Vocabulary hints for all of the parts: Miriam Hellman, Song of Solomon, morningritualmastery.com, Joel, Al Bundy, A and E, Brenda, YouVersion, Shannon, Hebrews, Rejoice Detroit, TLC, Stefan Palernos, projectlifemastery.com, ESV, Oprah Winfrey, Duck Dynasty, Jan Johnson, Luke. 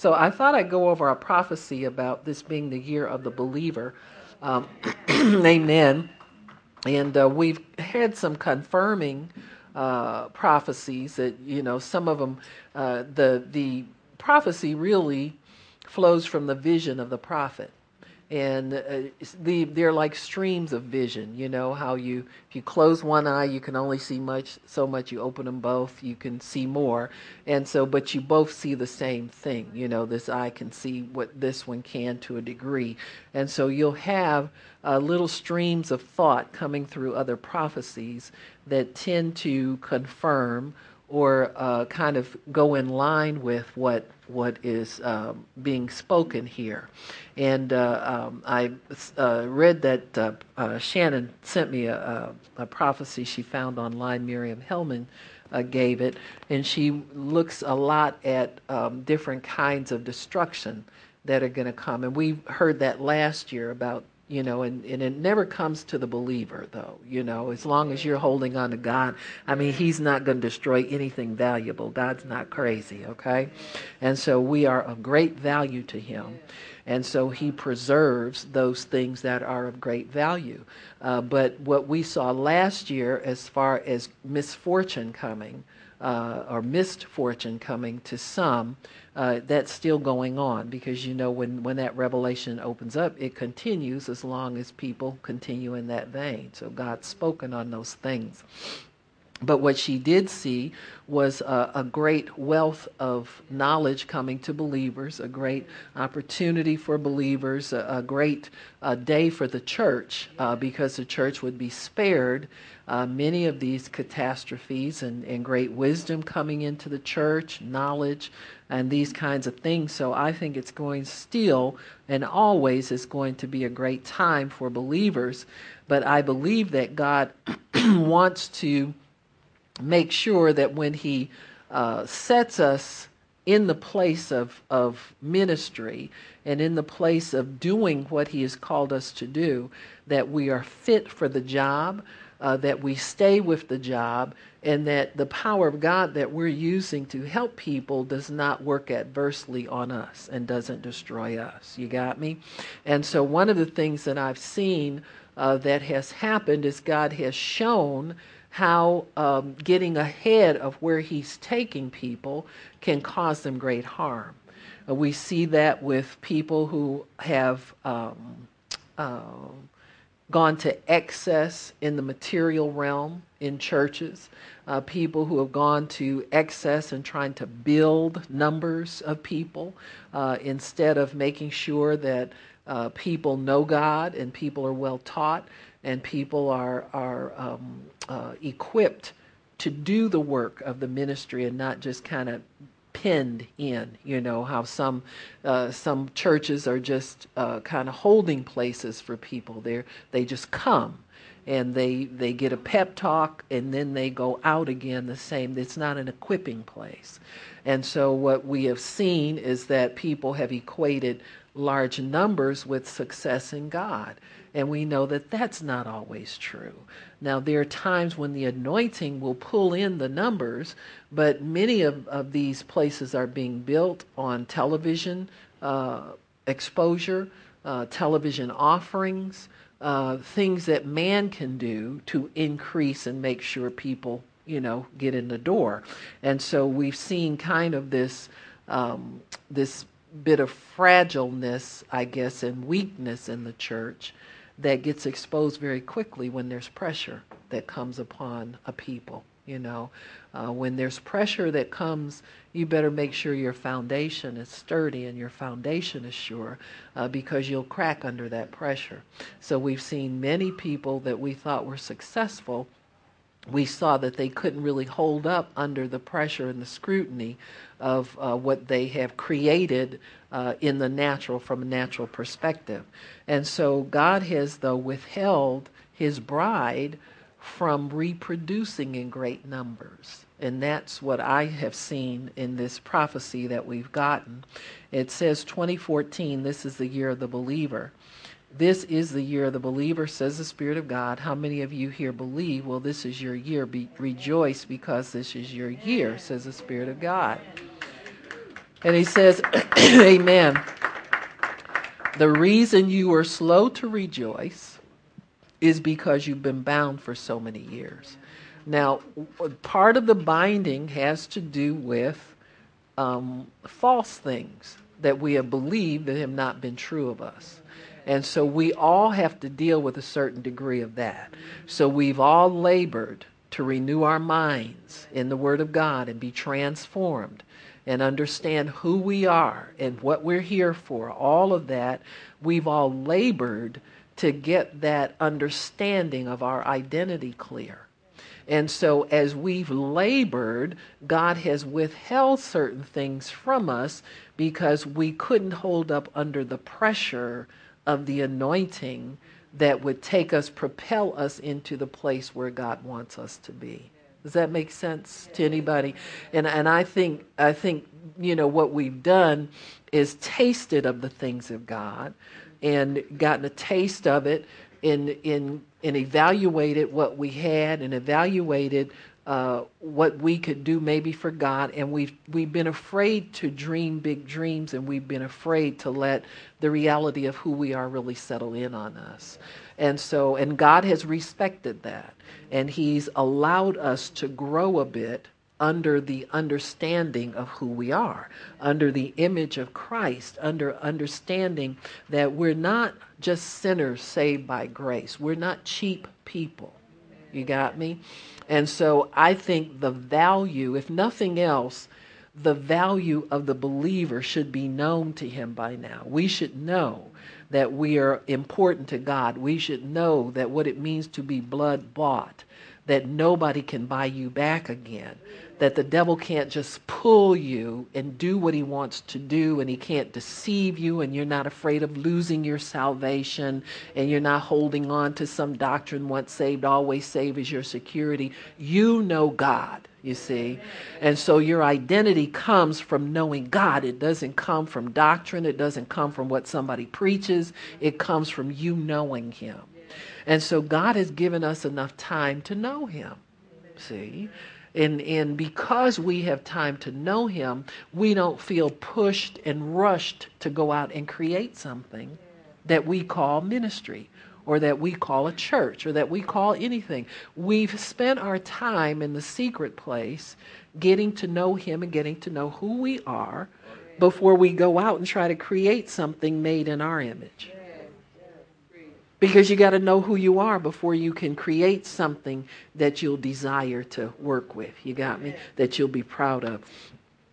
So I thought I'd go over a prophecy about this being the year of the believer. Amen. And we've had some confirming prophecies that, you know, some of them, the prophecy really flows from the vision of the prophet. And they're like streams of vision, you know, how you, if you close one eye, you can only see so much, you open them both, you can see more. And so, but you both see the same thing, you know, this eye can see what this one can to a degree. And so you'll have little streams of thought coming through other prophecies that tend to confirm or kind of go in line with what is being spoken here. And I read that Shannon sent me a prophecy she found online. Miriam Hellman gave it, and she looks a lot at different kinds of destruction that are going to come. And we heard that last year about, you know, and it never comes to the believer, though, you know, as long as you're holding on to God. I mean, he's not going to destroy anything valuable. God's not crazy, okay? And so we are of great value to him. And so he preserves those things that are of great value. But what we saw last year as far as misfortune coming, or misfortune coming to some, that's still going on, because, you know, when that revelation opens up, it continues as long as people continue in that vein. So God's spoken on those things. But what she did see was a great wealth of knowledge coming to believers, a great opportunity for believers, a great day for the church, because the church would be spared many of these catastrophes, and great wisdom coming into the church, knowledge, and these kinds of things. So I think it's going still, and always is going to be a great time for believers. But I believe that God wants to make sure that when he sets us in the place of ministry and in the place of doing what he has called us to do, that we are fit for the job, that we stay with the job, and that the power of God that we're using to help people does not work adversely on us and doesn't destroy us. You got me? And so one of the things that I've seen that has happened is God has shown how getting ahead of where he's taking people can cause them great harm. We see that with people who have gone to excess in the material realm in churches, people who have gone to excess and trying to build numbers of people instead of making sure that people know God and people are well taught and people are equipped to do the work of the ministry and not just kind of pinned in, you know, how some churches are just kind of holding places for people. They just come, and they get a pep talk, and then they go out again the same. It's not an equipping place. And so what we have seen is that people have equated large numbers with success in God. And we know that that's not always true. Now, there are times when the anointing will pull in the numbers, but many of these places are being built on television exposure, television offerings, things that man can do to increase and make sure people, you know, get in the door. And so we've seen kind of this this bit of fragileness, I guess, and weakness in the church that gets exposed very quickly when there's pressure that comes upon a people, you know. When there's pressure that comes, you better make sure your foundation is sturdy and your foundation is sure, because you'll crack under that pressure. So we've seen many people that we thought were successful, we saw that they couldn't really hold up under the pressure and the scrutiny of what they have created in the natural, from a natural perspective. And so God has, though, withheld his bride from reproducing in great numbers. And that's what I have seen in this prophecy that we've gotten. It says 2014, this is the year of the believer. This is the year of the believer, says the Spirit of God. How many of you here believe? Well, this is your year. Rejoice because this is your year, says the Spirit of God. And he says, amen. The reason you were slow to rejoice is because you've been bound for so many years. Now, part of the binding has to do with false things that we have believed that have not been true of us. And so we all have to deal with a certain degree of that. So we've all labored to renew our minds in the Word of God and be transformed and understand who we are and what we're here for. All of that, we've all labored to get that understanding of our identity clear. And so as we've labored, God has withheld certain things from us because we couldn't hold up under the pressure of the anointing that would take us, propel us into the place where God wants us to be. Does that make sense to anybody? And I think you know what we've done is tasted of the things of God and gotten a taste of it and evaluated what we had and evaluated what we could do maybe for God, and we've been afraid to dream big dreams, and we've been afraid to let the reality of who we are really settle in on us. And so, and God has respected that, and He's allowed us to grow a bit under the understanding of who we are, under the image of Christ, under understanding that we're not just sinners saved by grace. We're not cheap people. You got me? And so I think the value, if nothing else, the value of the believer should be known to him by now. We should know that we are important to God. We should know that what it means to be blood bought, that nobody can buy you back again, that the devil can't just pull you and do what he wants to do, and he can't deceive you, and you're not afraid of losing your salvation, and you're not holding on to some doctrine, once saved, always saved, as your security. You know God, you see. And so your identity comes from knowing God. It doesn't come from doctrine. It doesn't come from what somebody preaches. It comes from you knowing Him. And so God has given us enough time to know Him, see? And because we have time to know Him, we don't feel pushed and rushed to go out and create something that we call ministry or that we call a church or that we call anything. We've spent our time in the secret place getting to know Him and getting to know who we are before we go out and try to create something made in our image. Because you got to know who you are before you can create something that you'll desire to work with. You got me? That you'll be proud of.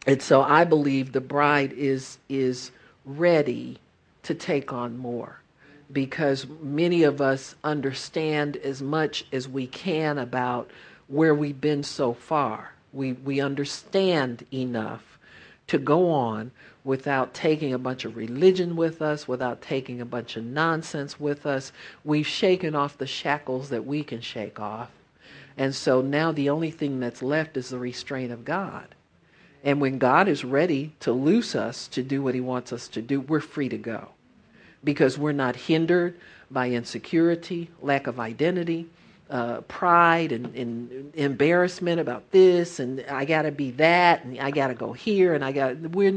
And so I believe the bride is ready to take on more, because many of us understand as much as we can about where we've been so far. We understand enough to go on without taking a bunch of religion with us, without taking a bunch of nonsense with us. We've shaken off the shackles that we can shake off. And so now the only thing that's left is the restraint of God. And when God is ready to loose us to do what He wants us to do, we're free to go, because we're not hindered by insecurity, lack of identity, pride and embarrassment about this, and I got to be that, and I got to go here, and we're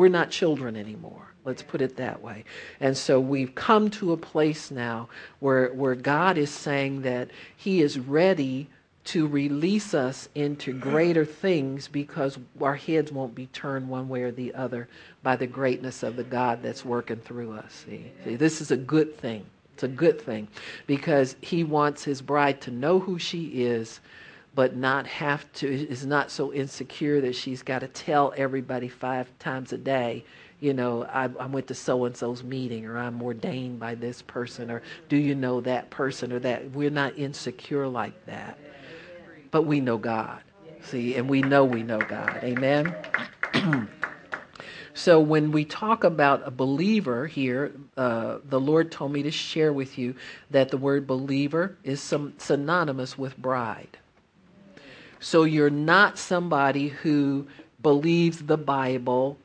not children anymore. Let's put it that way. And so we've come to a place now where God is saying that He is ready to release us into greater things, because our heads won't be turned one way or the other by the greatness of the God that's working through us. See, this is a good thing. It's a good thing, because He wants His bride to know who she is, but not have to, is not so insecure that she's got to tell everybody 5 times a day, you know, I went to so-and-so's meeting, or I'm ordained by this person, or do you know that person or that. We're not insecure like that, but we know God, see, and we know God. Amen. So when we talk about a believer here, the Lord told me to share with you that the word believer is synonymous with bride. So you're not somebody who believes the Bible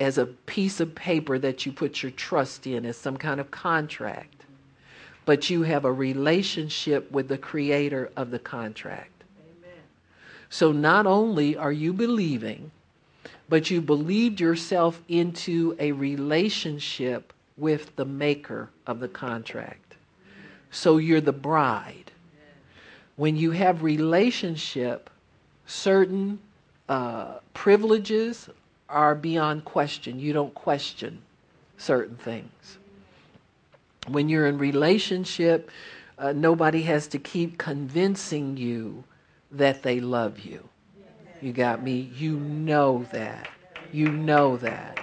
as a piece of paper that you put your trust in as some kind of contract, but you have a relationship with the creator of the contract. Amen. So not only are you believing but you believed yourself into a relationship with the maker of the contract. So you're the bride. When you have relationship, certain privileges are beyond question. You don't question certain things. When you're in relationship, nobody has to keep convincing you that they love you. You got me? You know that. You know that.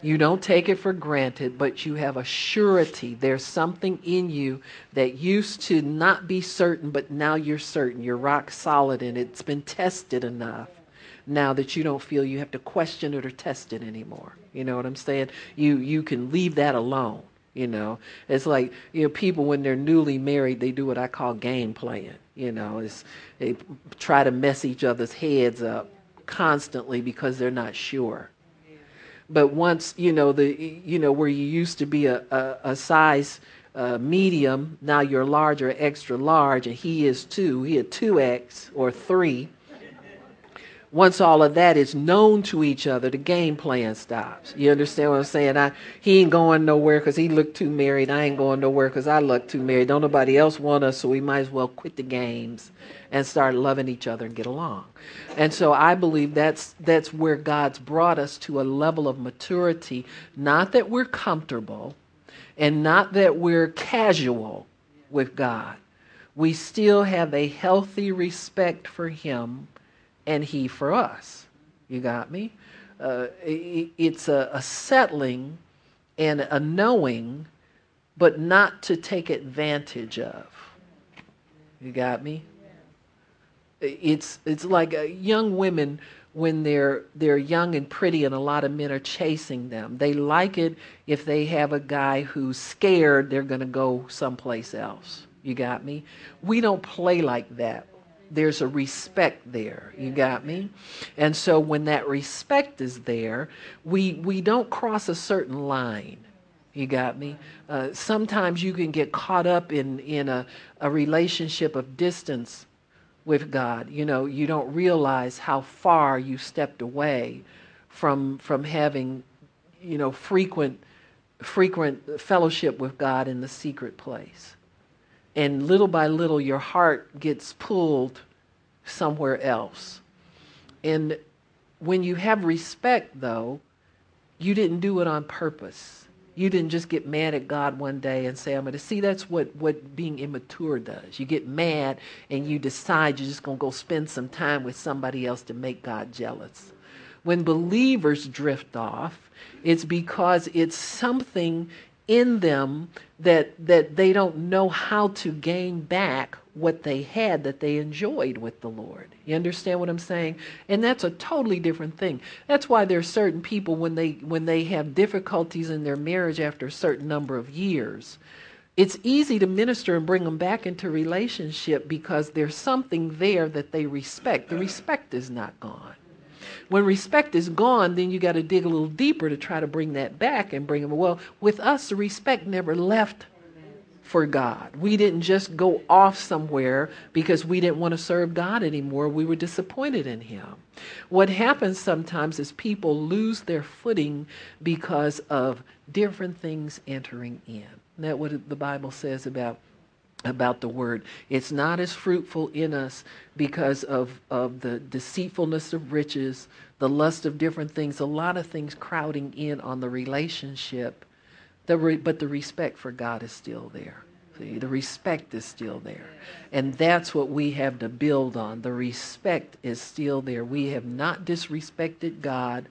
You don't take it for granted, but you have a surety. There's something in you that used to not be certain, but now you're certain. You're rock solid, and it's been tested enough now that you don't feel you have to question it or test it anymore. You know what I'm saying? You can leave that alone. You know, it's like, you know, people when they're newly married, they do what I call game playing. You know, it's, they try to mess each other's heads up constantly because they're not sure. But once, you know, where you used to be a size medium, now you're large or extra large, and he is too. He a 2X or 3. Once all of that is known to each other, the game plan stops. You understand what I'm saying? He ain't going nowhere because he looked too married. I ain't going nowhere because I look too married. Don't nobody else want us, so we might as well quit the games and start loving each other and get along. And so I believe that's where God's brought us to a level of maturity, not that we're comfortable and not that we're casual with God. We still have a healthy respect for Him and He for us. You got me? It's a settling and a knowing, but not to take advantage of. You got me? It's like young women when they're young and pretty and a lot of men are chasing them. They like it if they have a guy who's scared they're going to go someplace else. You got me? We don't play like that. There's a respect there. You got me? And so when that respect is there, we don't cross a certain line. You got me? Sometimes you can get caught up in a relationship of distance with God. You know, you don't realize how far you stepped away from having, you know, frequent fellowship with God in the secret place. And little by little, your heart gets pulled somewhere else. And when you have respect, though, you didn't do it on purpose. You didn't just get mad at God one day and say, I'm going to see. That's what being immature does. You get mad and you decide you're just going to go spend some time with somebody else to make God jealous. When believers drift off, it's because it's something in them that they don't know how to gain back what they had that they enjoyed with the Lord. You understand what I'm saying? And that's a totally different thing. That's why there are certain people when they have difficulties in their marriage after a certain number of years, it's easy to minister and bring them back into relationship because there's something there that they respect. The respect is not gone. When respect is gone, then you got to dig a little deeper to try to bring that back and bring them. Well, with us, the respect never left for God. We didn't just go off somewhere because we didn't want to serve God anymore. We were disappointed in Him. What happens sometimes is people lose their footing because of different things entering in. Isn't that what the Bible says about the word? It's not as fruitful in us because of the deceitfulness of riches, the lust of different things, a lot of things crowding in on the relationship, but the respect for God is still there. See, the respect is still there. And that's what we have to build on. The respect is still there. We have not disrespected God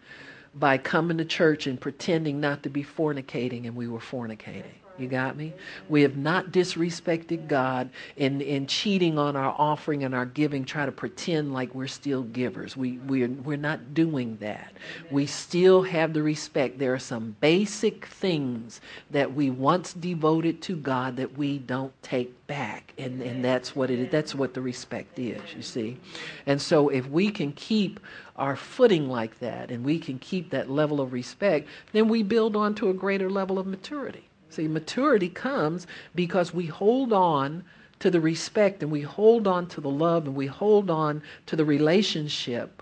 by coming to church and pretending not to be fornicating, and we were fornicating. You got me? We have not disrespected God in cheating on our offering and our giving, try to pretend like we're still givers. We're not doing that. We still have the respect. There are some basic things that we once devoted to God that we don't take back. And that's what it is. That's what the respect is, you see. And so if we can keep our footing like that and we can keep that level of respect, then we build on to a greater level of maturity. See, maturity comes because we hold on to the respect and we hold on to the love and we hold on to the relationship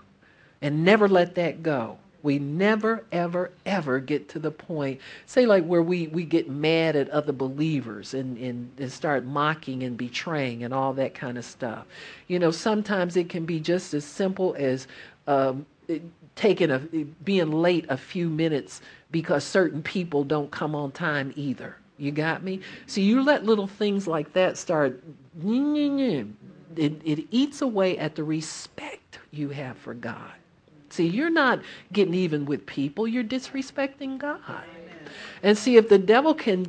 and never let that go. We never, ever, ever get to the point, say like where we get mad at other believers and start mocking and betraying and all that kind of stuff. You know, sometimes it can be just as simple as being late a few minutes because certain people don't come on time either. You got me? So you let little things like that start, it eats away at the respect you have for God. See, you're not getting even with people. You're disrespecting God. Amen. And see, if the devil can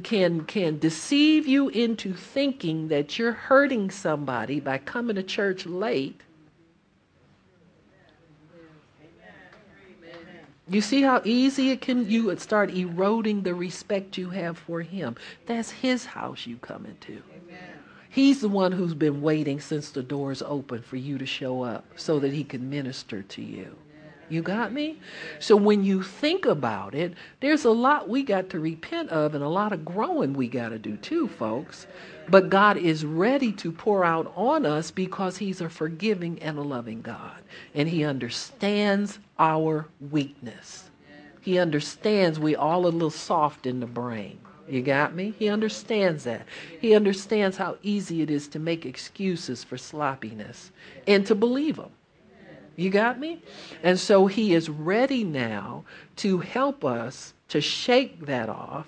deceive you into thinking that you're hurting somebody by coming to church late, you see how easy it can, you would start eroding the respect you have for him. That's his house you come into. Amen. He's the one who's been waiting since the doors open for you to show up so that he can minister to you. You got me? So when you think about it, there's a lot we got to repent of and a lot of growing we got to do too, folks. But God is ready to pour out on us because he's a forgiving and a loving God. And he understands our weakness. He understands we all a little soft in the brain. You got me? He understands that. He understands how easy it is to make excuses for sloppiness and to believe them. You got me? And so he is ready now to help us to shake that off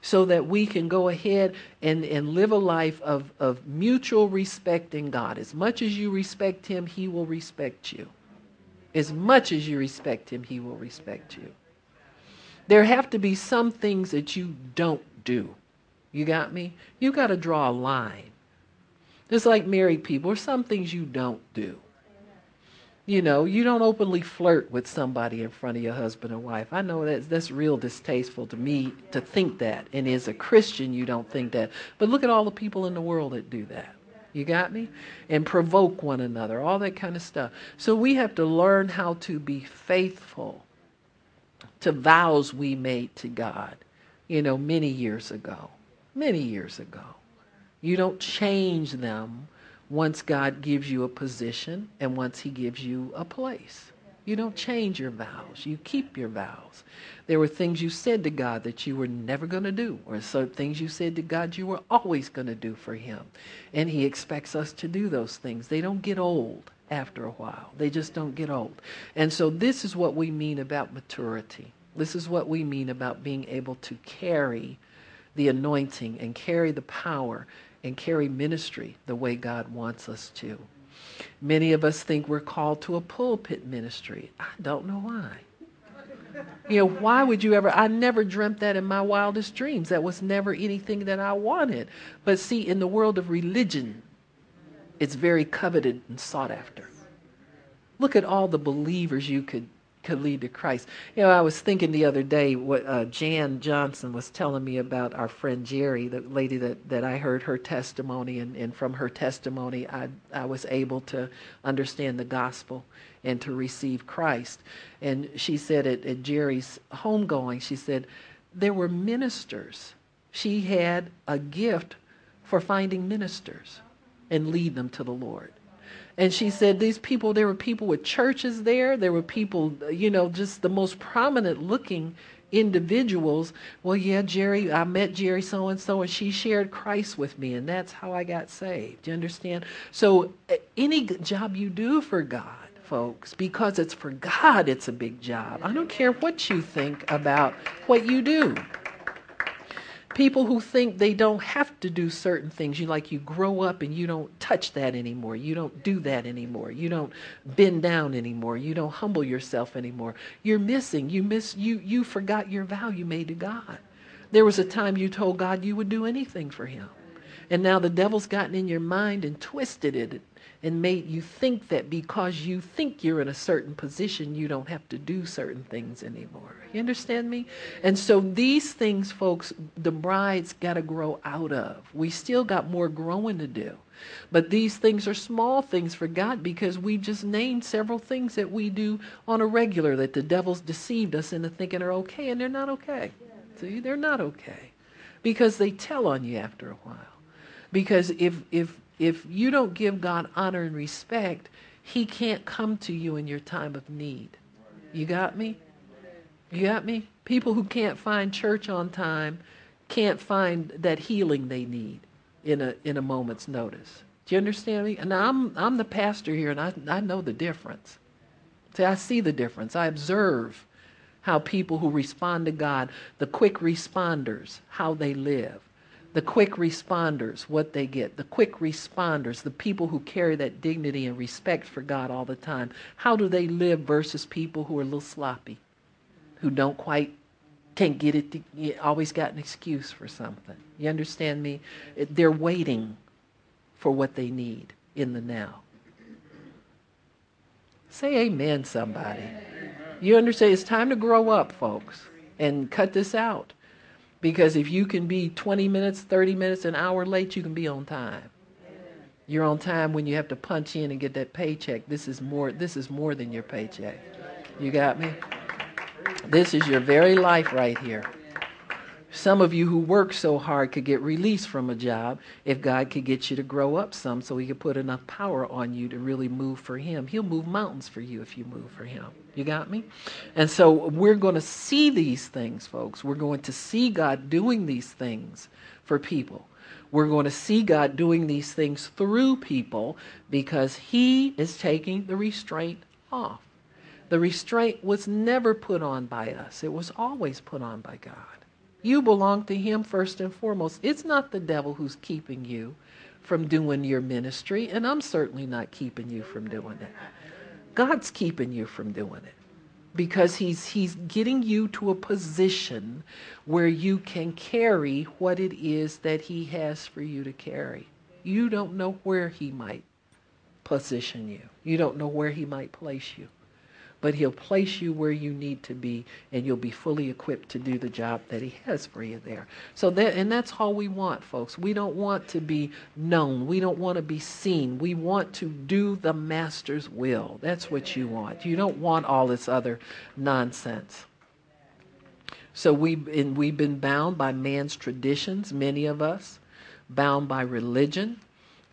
so that we can go ahead and live a life of mutual respect in God. As much as you respect him, he will respect you. As much as you respect him, he will respect you. There have to be some things that you don't do. You got me? You got to draw a line. Just like married people, there's some things you don't do. You know, you don't openly flirt with somebody in front of your husband or wife. I know that's real distasteful to me to think that. And as a Christian, you don't think that. But look at all the people in the world that do that. You got me? And provoke one another, all that kind of stuff. So we have to learn how to be faithful to vows we made to God, you know, many years ago. Many years ago. You don't change them. Once God gives you a position and once he gives you a place. You don't change your vows. You keep your vows. There were things you said to God that you were never going to do, or some things you said to God you were always going to do for him. And he expects us to do those things. They don't get old after a while. They just don't get old. And so this is what we mean about maturity. This is what we mean about being able to carry the anointing and carry the power and carry ministry the way God wants us to. Many of us think we're called to a pulpit ministry. I don't know why. You know, why would you ever? I never dreamt that in my wildest dreams. That was never anything that I wanted. But see, in the world of religion, it's very coveted and sought after. Look at all the believers you could lead to Christ. You know, I was thinking the other day what Jan Johnson was telling me about our friend Jerry, the lady that I heard her testimony, and from her testimony I was able to understand the gospel and to receive Christ. And she said at Jerry's homegoing, she said there were ministers. She had a gift for finding ministers and lead them to the Lord. And she said these people, there were people with churches there. There were people, you know, just the most prominent looking individuals. Well, yeah, Jerry, I met Jerry so-and-so, and she shared Christ with me, and that's how I got saved. Do you understand? So any job you do for God, folks, because it's for God, it's a big job. I don't care what you think about what you do. People who think they don't have to do certain things. You grow up and you don't touch that anymore. You don't do that anymore. You don't bend down anymore. You don't humble yourself anymore. You're missing. You forgot your vow you made to God. There was a time you told God you would do anything for him. And now the devil's gotten in your mind and twisted it and made you think that because you think you're in a certain position, you don't have to do certain things anymore. You understand me? And so these things, folks, the bride's got to grow out of. We still got more growing to do. But these things are small things for God because we just named several things that we do on a regular that the devil's deceived us into thinking are okay, and they're not okay. See, they're not okay because they tell on you after a while. Because if you don't give God honor and respect, he can't come to you in your time of need. You got me? You got me? People who can't find church on time can't find that healing they need in a moment's notice. Do you understand me? And I'm the pastor here, and I know the difference. See, I see the difference. I observe how people who respond to God, the quick responders, how they live. The quick responders, what they get. The quick responders, the people who carry that dignity and respect for God all the time. How do they live versus people who are a little sloppy, who don't quite, can't get it, always got an excuse for something. You understand me? They're waiting for what they need in the now. Say amen, somebody. You understand? It's time to grow up, folks, and cut this out. Because if you can be 20 minutes, 30 minutes, an hour late, you can be on time. You're on time when you have to punch in and get that paycheck. This is more than your paycheck. You got me? This is your very life right here. Some of you who work so hard could get released from a job if God could get you to grow up some so he could put enough power on you to really move for him. He'll move mountains for you if you move for him. You got me? And so we're going to see these things, folks. We're going to see God doing these things for people. We're going to see God doing these things through people because he is taking the restraint off. The restraint was never put on by us. It was always put on by God. You belong to him first and foremost. It's not the devil who's keeping you from doing your ministry, and I'm certainly not keeping you from doing it. God's keeping you from doing it because he's getting you to a position where you can carry what it is that he has for you to carry. You don't know where he might position you. You don't know where he might place you. But he'll place you where you need to be, and you'll be fully equipped to do the job that he has for you there. So that's all we want, folks. We don't want to be known. We don't want to be seen. We want to do the master's will. That's what you want. You don't want all this other nonsense. So we've been bound by man's traditions, many of us, bound by religion,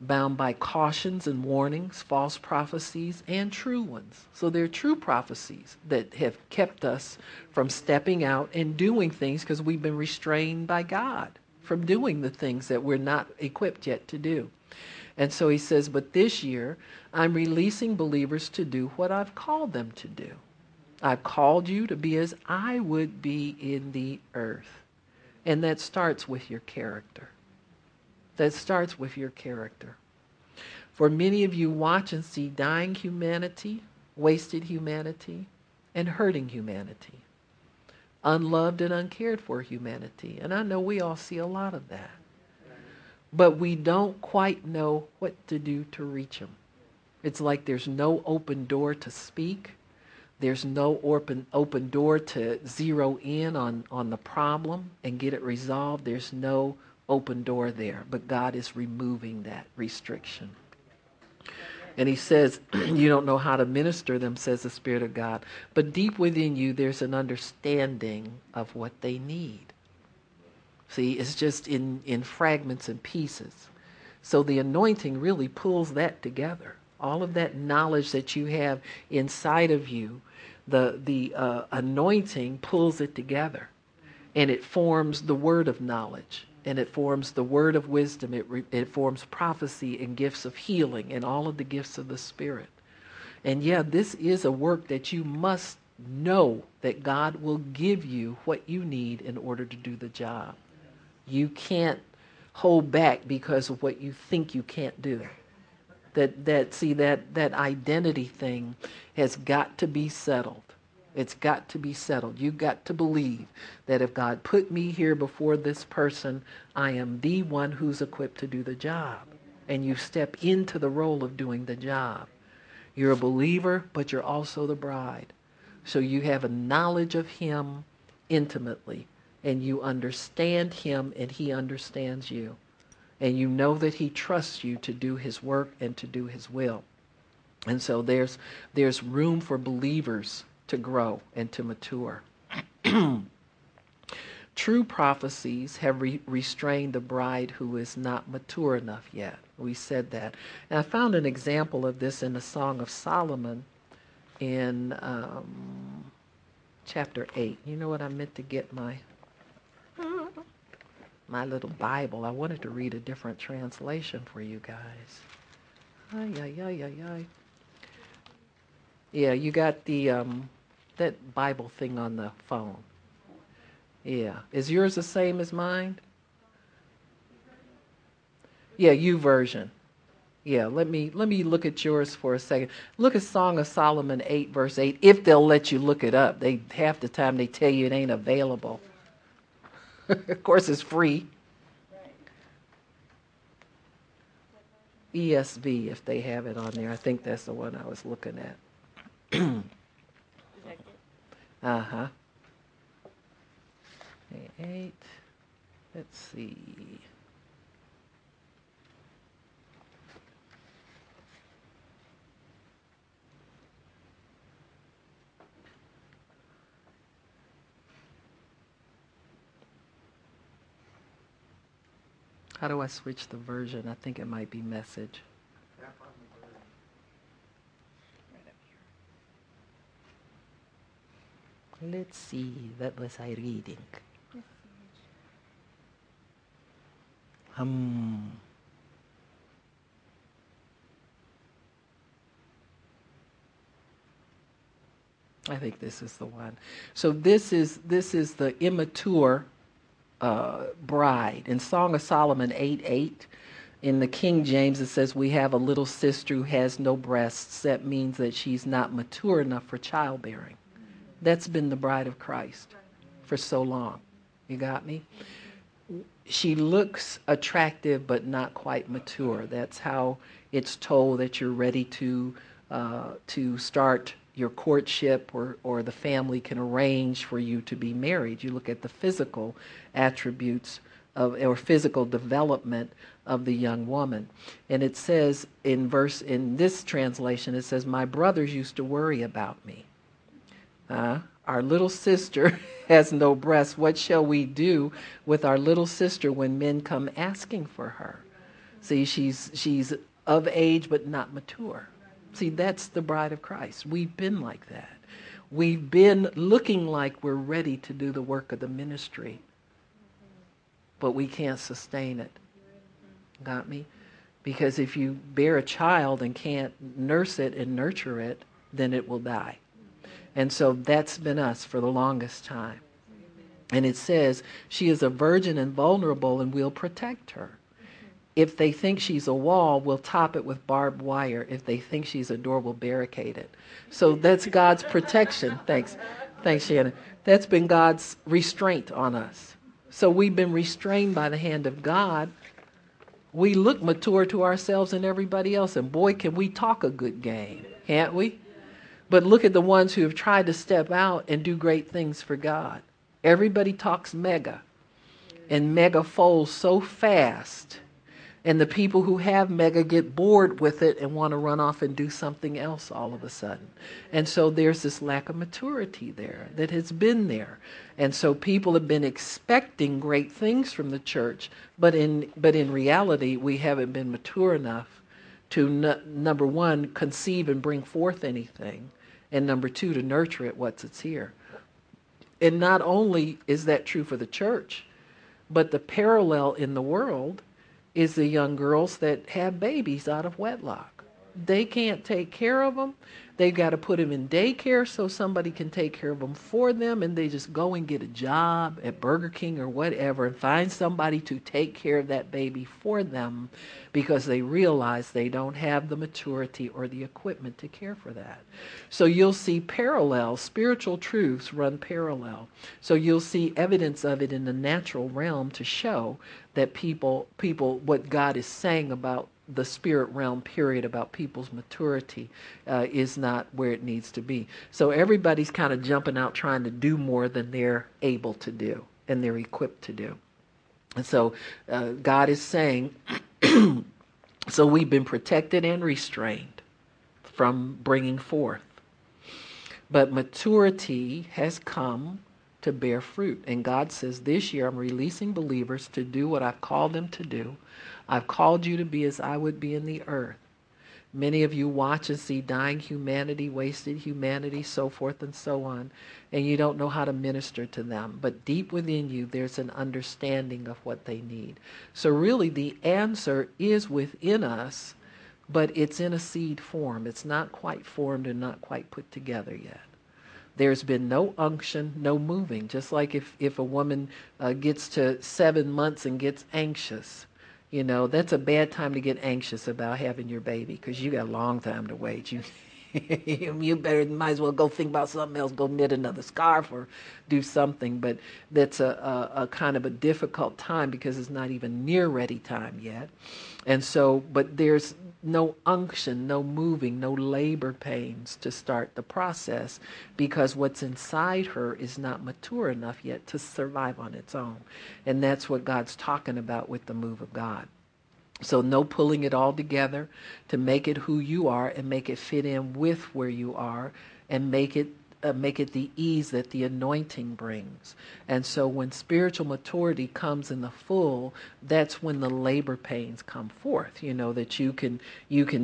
bound by cautions and warnings, false prophecies, and true ones. So they're true prophecies that have kept us from stepping out and doing things because we've been restrained by God from doing the things that we're not equipped yet to do. And so he says, but this year, I'm releasing believers to do what I've called them to do. I've called you to be as I would be in the earth. And that starts with your character. That starts with your character. For many of you watch and see dying humanity, wasted humanity, and hurting humanity, unloved and uncared for humanity. And I know we all see a lot of that. But we don't quite know what to do to reach them. It's like there's no open door to speak. There's no open door to zero in on the problem and get it resolved. There's no open door there, but God is removing that restriction. And he says, you don't know how to minister them, says the Spirit of God, but deep within you there's an understanding of what they need. See, it's just in fragments and pieces. So the anointing really pulls that together. All of that knowledge that you have inside of you, the anointing pulls it together, and it forms the word of knowledge. And it forms the word of wisdom. It forms prophecy and gifts of healing and all of the gifts of the Spirit. And yeah, this is a work that you must know that God will give you what you need in order to do the job. You can't hold back because of what you think you can't do. That identity thing has got to be settled. It's got to be settled. You've got to believe that if God put me here before this person, I am the one who's equipped to do the job. And you step into the role of doing the job. You're a believer, but you're also the bride. So you have a knowledge of him intimately, and you understand him, and he understands you. And you know that he trusts you to do his work and to do his will. And so there's room for believers to grow and to mature. True prophecies have restrained the bride who is not mature enough yet. We said that. And I found an example of this in the Song of Solomon in chapter 8. You know what? I meant to get my little Bible. I wanted to read a different translation for you guys. Ay, ay, ay, ay, ay. Yeah, you got the that Bible thing on the phone. Yeah. Is yours the same as mine? Yeah, YouVersion. Yeah, let me look at yours for a second. Look at Song of Solomon 8, verse 8, if they'll let you look it up. They half the time they tell you it ain't available. Of course, it's free. ESV, if they have it on there. I think that's the one I was looking at. Uh-huh. 8. Let's see. How do I switch the version? I think it might be message. Tap on the version. Right up here. Let's see. That was I reading. Message. I think this is the one. So this is the immature bride. In Song of Solomon 8:8, in the King James, it says, "We have a little sister who has no breasts." That means that she's not mature enough for childbearing. That's been the bride of Christ for so long. You got me? She looks attractive but not quite mature. That's how it's told that you're ready to start your courtship, or the family can arrange for you to be married. You look at the physical attributes or physical development of the young woman. And it says in this translation, it says, "My brothers used to worry about me. Our little sister has no breasts. What shall we do with our little sister when men come asking for her?" See, she's of age but not mature. See, that's the bride of Christ. We've been like that. We've been looking like we're ready to do the work of the ministry, but we can't sustain it. Got me? Because if you bear a child and can't nurse it and nurture it, then it will die. And so that's been us for the longest time. And it says, she is a virgin and vulnerable, and we'll protect her. If they think she's a wall, we'll top it with barbed wire. If they think she's a door, we'll barricade it. So that's God's protection. Thanks. Thanks, Shannon. That's been God's restraint on us. So we've been restrained by the hand of God. We look mature to ourselves and everybody else, and boy, can we talk a good game, can't we? But look at the ones who have tried to step out and do great things for God. Everybody talks mega, and mega folds so fast. And the people who have mega get bored with it and want to run off and do something else all of a sudden. And so there's this lack of maturity there that has been there. And so people have been expecting great things from the church, but in reality, we haven't been mature enough to, number one, conceive and bring forth anything, and number two, to nurture it once it's here. And not only is that true for the church, but the parallel in the world is the young girls that have babies out of wedlock. They can't take care of them. They've got to put them in daycare so somebody can take care of them for them, and they just go and get a job at Burger King or whatever and find somebody to take care of that baby for them because they realize they don't have the maturity or the equipment to care for that. So you'll see parallels, spiritual truths run parallel. So you'll see evidence of it in the natural realm to show that people, what God is saying about the spirit realm, period, about people's maturity is not where it needs to be. So everybody's kind of jumping out trying to do more than they're able to do and they're equipped to do. And so God is saying, so we've been protected and restrained from bringing forth. But maturity has come to bear fruit. And God says, this year I'm releasing believers to do what I've called them to do. I've called you to be as I would be in the earth. Many of you watch and see dying humanity, wasted humanity, so forth and so on, and you don't know how to minister to them. But deep within you, there's an understanding of what they need. So really, the answer is within us, but it's in a seed form. It's not quite formed and not quite put together yet. There's been no unction, no moving. Just like if a woman gets to 7 months and gets anxious, you know, that's a bad time to get anxious about having your baby because you got a long time to wait. You better might as well go think about something else, go knit another scarf or do something. But that's a kind of a difficult time because it's not even near ready time yet. And so, but there's no unction, no moving, no labor pains to start the process because what's inside her is not mature enough yet to survive on its own. And that's what God's talking about with the move of God. So no pulling it all together to make it who you are and make it fit in with where you are and make it the ease that the anointing brings. And so when spiritual maturity comes in the full, that's when the labor pains come forth, you know, that you can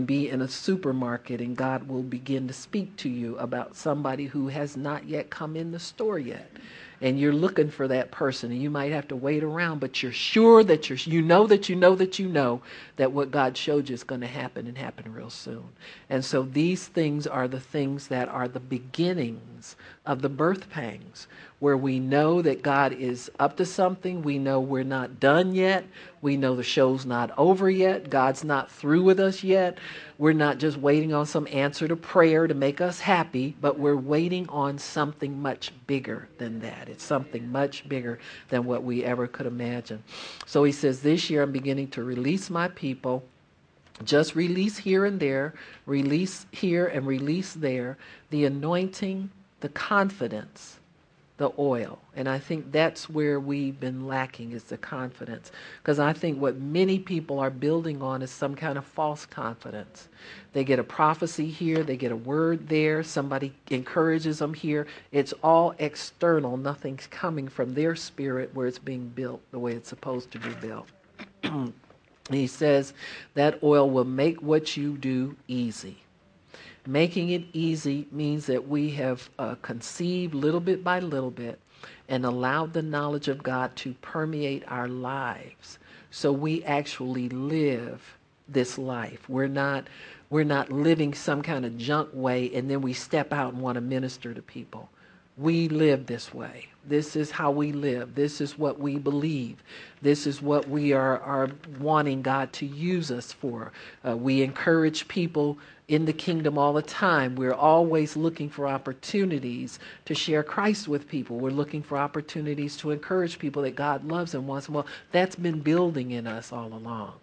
be in a supermarket and God will begin to speak to you about somebody who has not yet come in the store yet. And you're looking for that person, and you might have to wait around, but you're sure that you know that what God showed you is going to happen and happen real soon. And so these things are the things that are the beginnings of the birth pangs, where we know that God is up to something. We know we're not done yet. We know the show's not over yet. God's not through with us yet. We're not just waiting on some answer to prayer to make us happy, but we're waiting on something much bigger than that. It's something much bigger than what we ever could imagine. So he says, this year I'm beginning to release my people. Just release here and there, release here and release there. The anointing, the confidence, the oil. And I think that's where we've been lacking, is the confidence. Because I think what many people are building on is some kind of false confidence. They get a prophecy here, they get a word there, somebody encourages them here. It's all external. Nothing's coming from their spirit where it's being built the way it's supposed to be built. He says that oil will make what you do easy. Making it easy means that we have conceived little bit by little bit and allowed the knowledge of God to permeate our lives. So we actually live this life. We're not living some kind of junk way and then we step out and want to minister to people. We live this way. This is how we live. This is what we believe. This is what we are wanting God to use us for. We encourage people in the kingdom all the time. We're always looking for opportunities to share Christ with people. We're looking for opportunities to encourage people that God loves and wants. Well, that's been building in us all along.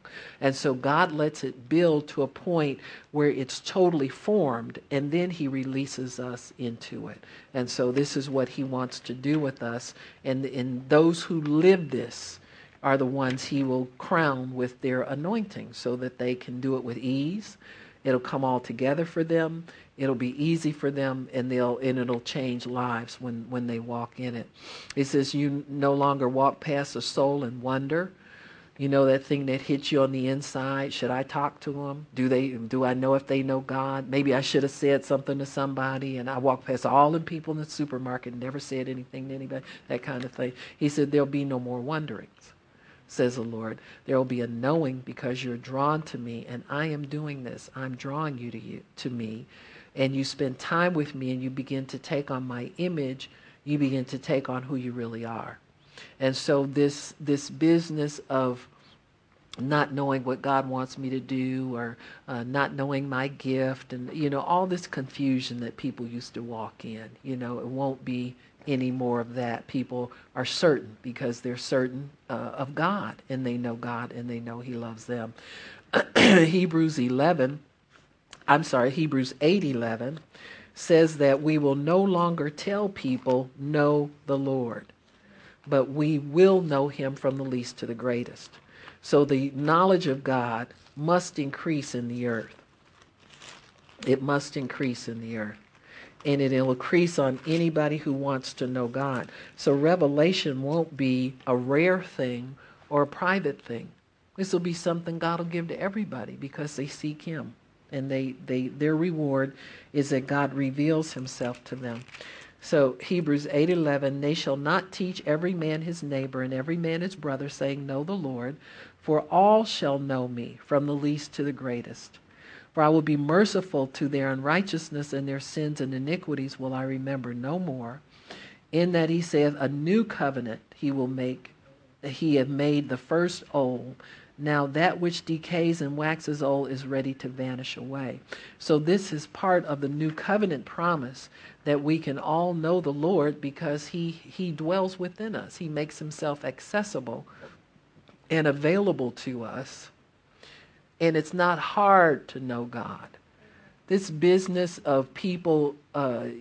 And so God lets it build to a point where it's totally formed, and then he releases us into it. And so this is what he wants to do with us. And those who live this are the ones he will crown with their anointing so that they can do it with ease. It'll come all together for them. It'll be easy for them, and it'll change lives when they walk in it. It says you no longer walk past a soul and wonder. You know, that thing that hits you on the inside. Should I talk to them? Do I know if they know God? Maybe I should have said something to somebody, and I walked past all the people in the supermarket and never said anything to anybody, that kind of thing. He said there'll be no more wonderings, says the Lord. There will be a knowing because you're drawn to me, and I am doing this. I'm drawing you, to me, and you spend time with me, and you begin to take on my image. You begin to take on who you really are. And so this business of not knowing what God wants me to do or not knowing my gift and, you know, all this confusion that people used to walk in, you know, it won't be any more of that. People are certain because they're certain of God, and they know God, and they know he loves them. Hebrews 8:11 says that we will no longer tell people, know the Lord, but we will know him from the least to the greatest. So the knowledge of God must increase in the earth. It must increase in the earth. And it'll increase on anybody who wants to know God. So revelation won't be a rare thing or a private thing. This will be something God will give to everybody because they seek him. and their reward is that God reveals himself to them. So Hebrews 8:11, they shall not teach every man his neighbor and every man his brother, saying, know the Lord, for all shall know me, from the least to the greatest. For I will be merciful to their unrighteousness, and their sins and iniquities will I remember no more. In that he saith, a new covenant he will make, he hath made the first old. Now that which decays and waxes old is ready to vanish away. So this is part of the new covenant promise that we can all know the Lord because he dwells within us. He makes himself accessible and available to us. And it's not hard to know God. This business of people,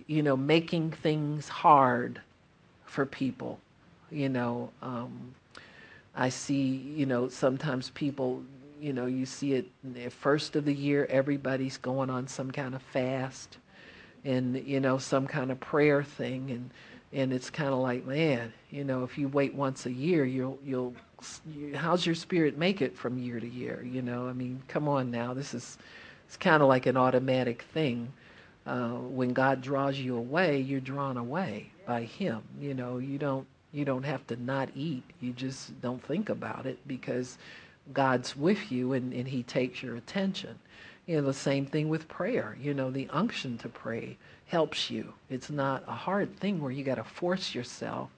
making things hard for people, I see, sometimes people, you see it at first of the year, everybody's going on some kind of fast and, some kind of prayer thing. And it's kind of like, man, if you wait once a year, how's your spirit make it from year to year? I mean, come on now. It's kind of like an automatic thing. When God draws you away, you're drawn away by him. You don't have to not eat. You just don't think about it because God's with you and he takes your attention. The same thing with prayer. The unction to pray helps you. It's not a hard thing where you got to force yourself.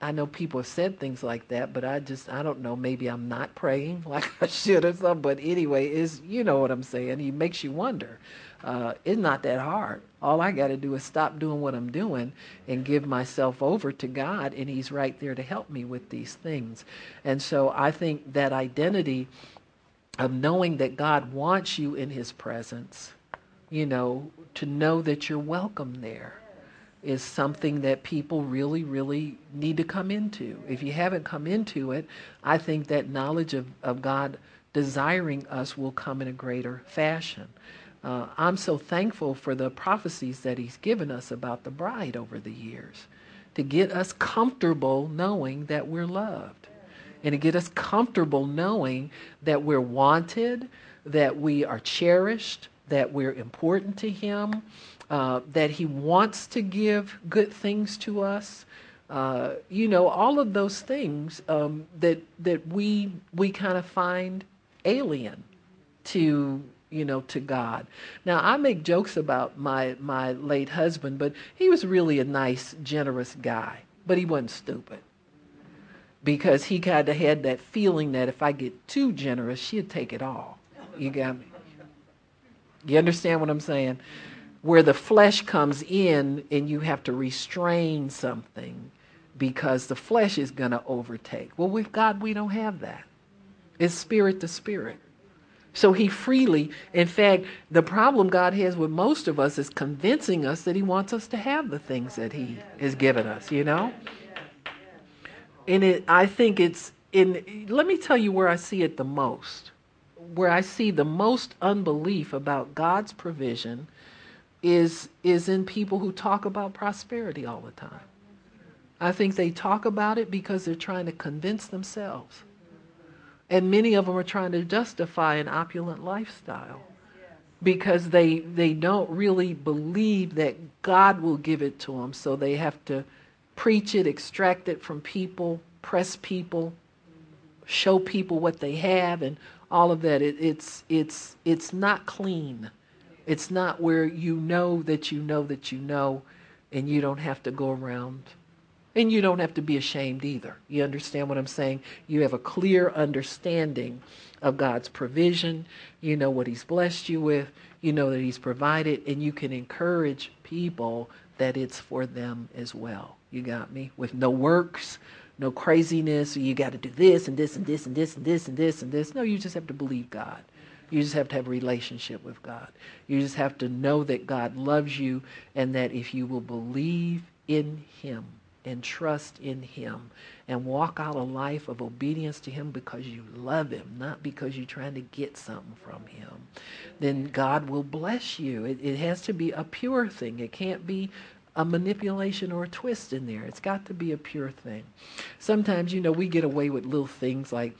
I know people have said things like that, but I don't know, maybe I'm not praying like I should or something. But anyway, you know what I'm saying. He makes you wonder. It's not that hard. All I got to do is stop doing what I'm doing and give myself over to God, and he's right there to help me with these things. And so I think that identity of knowing that God wants you in his presence, to know that you're welcome there, is something that people really, really need to come into. If you haven't come into it, I think that knowledge of God desiring us will come in a greater fashion. I'm so thankful for the prophecies that he's given us about the bride over the years to get us comfortable knowing that we're loved and to get us comfortable knowing that we're wanted, that we are cherished, that we're important to him, that he wants to give good things to us. All of those things that we kind of find alien to to God. Now, I make jokes about my late husband, but he was really a nice, generous guy, but he wasn't stupid because he kind of had that feeling that if I get too generous, she'd take it all. You got me? You understand what I'm saying? Where the flesh comes in and you have to restrain something because the flesh is going to overtake. Well, with God, we don't have that. It's spirit to spirit. So he freely, in fact, the problem God has with most of us is convincing us that he wants us to have the things that he has given us, And I think let me tell you where I see it the most. Where I see the most unbelief about God's provision is in people who talk about prosperity all the time. I think they talk about it because they're trying to convince themselves. And many of them are trying to justify an opulent lifestyle because they don't really believe that God will give it to them. So they have to preach it, extract it from people, press people, show people what they have, and all of that. It's not clean. It's not where you know, and you don't have to go around. And you don't have to be ashamed either. You understand what I'm saying? You have a clear understanding of God's provision. You know what he's blessed you with. You know that he's provided. And you can encourage people that it's for them as well. You got me? With no works, no craziness. You got to do this and this and this and this and this and this and this. No, you just have to believe God. You just have to have a relationship with God. You just have to know that God loves you and that if you will believe in him, and trust in him and walk out a life of obedience to him because you love him, not because you're trying to get something from him, then God will bless you. It has to be a pure thing. It can't be a manipulation or a twist in there. It's got to be a pure thing. Sometimes, we get away with little things like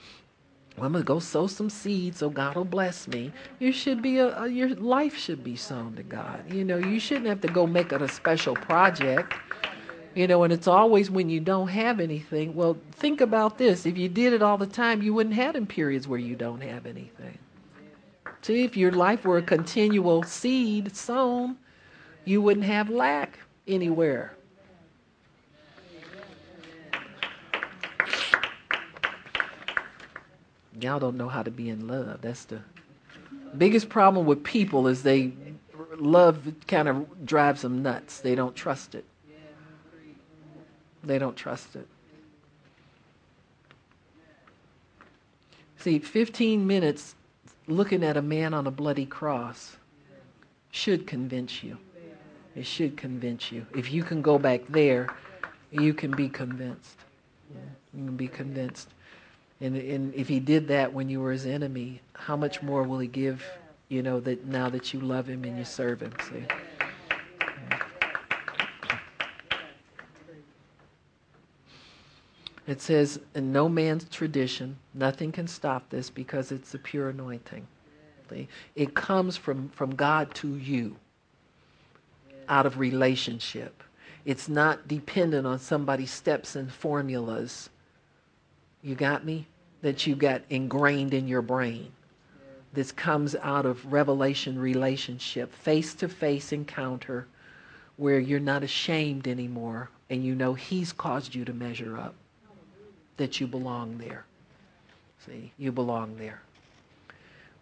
Well, I'm going to go sow some seeds so God will bless me. You should be your life should be sown to God. You know, you shouldn't have to go make it a special project. You know, and it's always when you don't have anything. Well, think about this. If you did it all the time, you wouldn't have in periods where you don't have anything. See, if your life were a continual seed sown, you wouldn't have lack anywhere. Y'all don't know how to be in love. That's the biggest problem with people is they love kind of drives them nuts. They don't trust it. See, 15 minutes looking at a man on a bloody cross should convince you. It should convince you. If you can go back there, you can be convinced. You can be convinced. And if he did that when you were his enemy, how much more will he give, you know, that now that you love him and you serve him, see? It says, in no man's tradition, nothing can stop this because it's a pure anointing. See? It comes from God to you out of relationship. It's not dependent on somebody's steps and formulas. You got me? That you got ingrained in your brain. This comes out of revelation relationship, face-to-face encounter where you're not ashamed anymore and you know he's caused you to measure up. That you belong there. See, you belong there.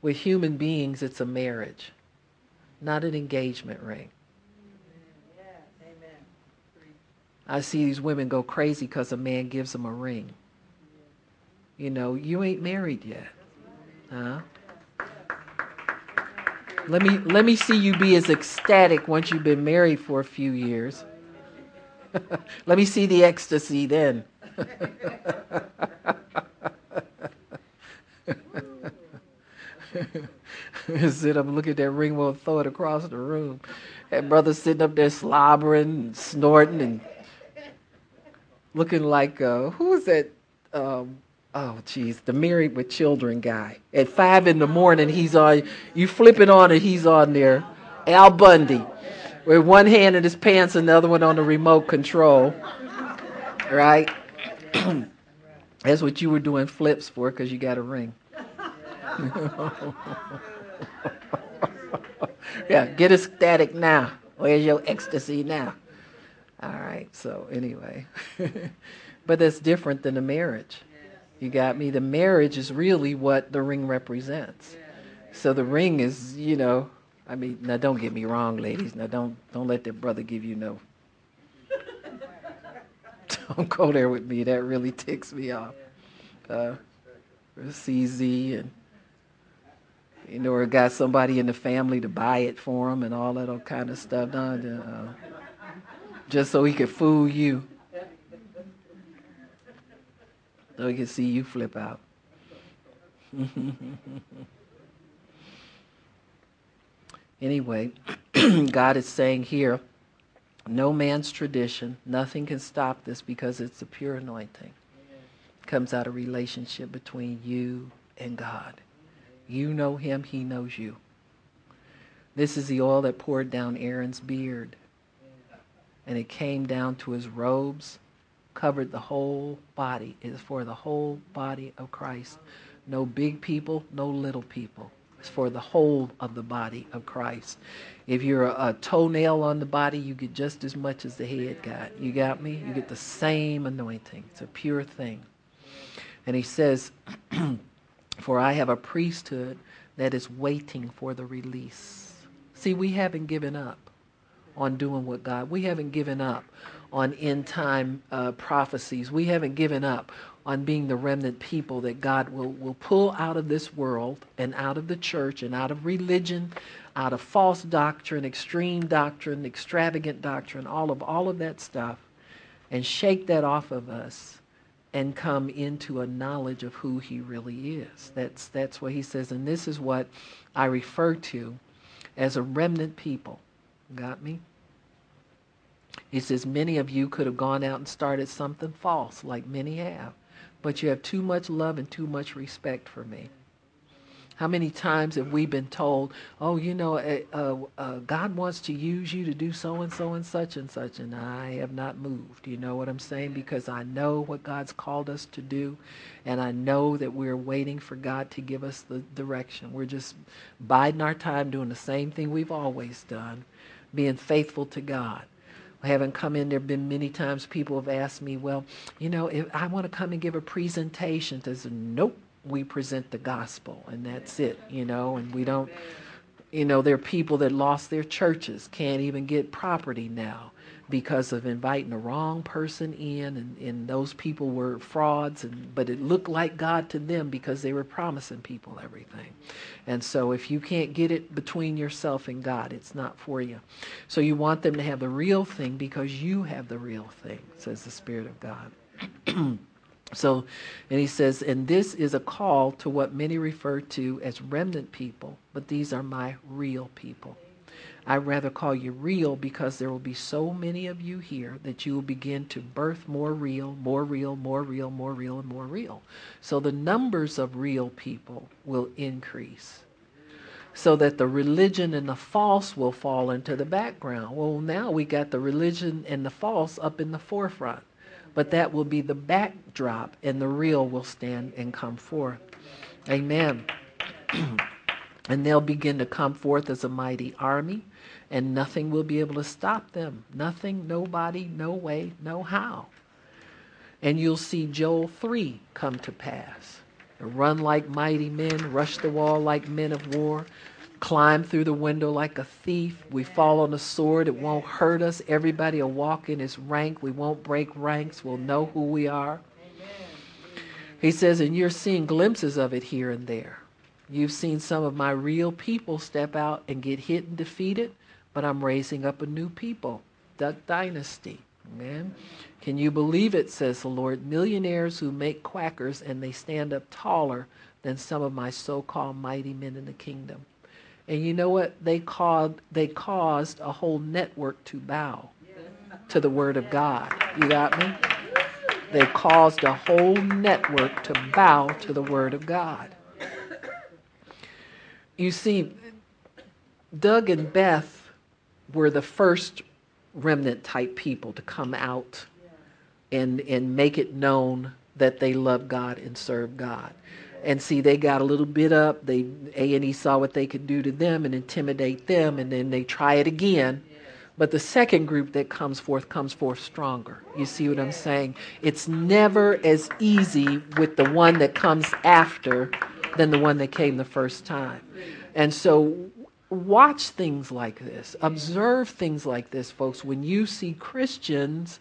With human beings, it's a marriage, not an engagement ring. I see these women go crazy because a man gives them a ring. You know, you ain't married yet. Huh? Let me see you be as ecstatic once you've been married for a few years. Let me see the ecstasy then. Sit up and look at that ring, we'll throw it across the room. That brother sitting up there slobbering and snorting and looking like, who was that? The Married with Children guy. At 5 a.m, he's on, you flip it on and he's on there. Al Bundy, with one hand in his pants and the other one on the remote control. Right? That's what you were doing flips for because you got a ring. Yeah, get ecstatic now. Where's your ecstasy now? All right, so anyway. But that's different than a marriage. You got me? The marriage is really what the ring represents. So the ring is, you know, I mean, now don't get me wrong, ladies. Now don't let that brother give you no. Don't go there with me. That really ticks me off. CZ and, you know, or got somebody in the family to buy it for him and all that old kind of stuff. Just so he could fool you. So he could see you flip out. Anyway, God is saying here, no man's tradition, nothing can stop this because it's a pure anointing. It comes out of relationship between you and God. You know him, he knows you. This is the oil that poured down Aaron's beard. And it came down to his robes, covered the whole body. It is for the whole body of Christ. No big people, no little people. It's for the whole of the body of Christ. If you're a toenail on the body, you get just as much as the head got. You got me? You get the same anointing. It's a pure thing. And he says, for I have a priesthood that is waiting for the release. See, we haven't given up on doing what God. We haven't given up on end time prophecies. We haven't given up on being the remnant people that God will pull out of this world and out of the church and out of religion, out of false doctrine, extreme doctrine, extravagant doctrine, all of that stuff, and shake that off of us and come into a knowledge of who he really is. That's what he says, and this is what I refer to as a remnant people. Got me? He says, many of you could have gone out and started something false like many have. but you have too much love and too much respect for me. How many times have we been told, oh, you know, God wants to use you to do so-and-so and such, and I have not moved. You know what I'm saying? Because I know what God's called us to do, and I know that we're waiting for God to give us the direction. We're just biding our time doing the same thing we've always done, being faithful to God. I haven't come in. There have been many times people have asked me, well, you know, if I want to come and give a presentation, I said, nope. We present the gospel, and that's it, you know, and we don't, you know, there are people that lost their churches, can't even get property now because of inviting the wrong person in, and those people were frauds, but it looked like God to them because they were promising people everything. And so if you can't get it between yourself and God, it's not for you. So you want them to have the real thing because you have the real thing, says the Spirit of God. So, and he says, and this is a call to what many refer to as remnant people, but these are my real people. I rather call you real because there will be so many of you here that you will begin to birth more real, more real, more real, more real, and more real. So the numbers of real people will increase, so that the religion and the false will fall into the background. Well, now we got the religion and the false up in the forefront. But that will be the backdrop, and the real will stand and come forth. Amen. And they'll begin to come forth as a mighty army, and nothing will be able to stop them. Nothing, nobody, no way, no how. And you'll see Joel 3 come to pass. Run like mighty men, rush the wall like men of war. Climb through the window like a thief. We fall on a sword. It won't hurt us. Everybody will walk in his rank. We won't break ranks. We'll know who we are. He says, and you're seeing glimpses of it here and there. You've seen some of my real people step out and get hit and defeated, but I'm raising up a new people, Duck Dynasty. Amen. Can you believe it, says the Lord, millionaires who make quackers and they stand up taller than some of my so-called mighty men in the kingdom. And you know what? They caused a whole network to bow to the Word of God. You got me? They caused a whole network to bow to the Word of God. You see, Doug and Beth were the first remnant type people to come out and make it known that they love God and serve God. And see, they got a little bit up. A and E saw what they could do to them and intimidate them, and then they try it again. But the second group that comes forth stronger. You see what I'm saying? It's never as easy with the one that comes after than the one that came the first time. And so watch things like this. Observe things like this, folks. When you see Christians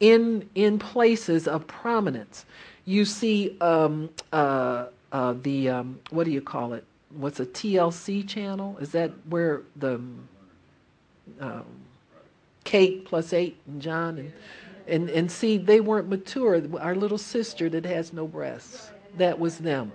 in places of prominence, you see what do you call it? What's a TLC channel? Is that where the Kate plus 8 and John and see, they weren't mature. Our little sister that has no breasts, that was them.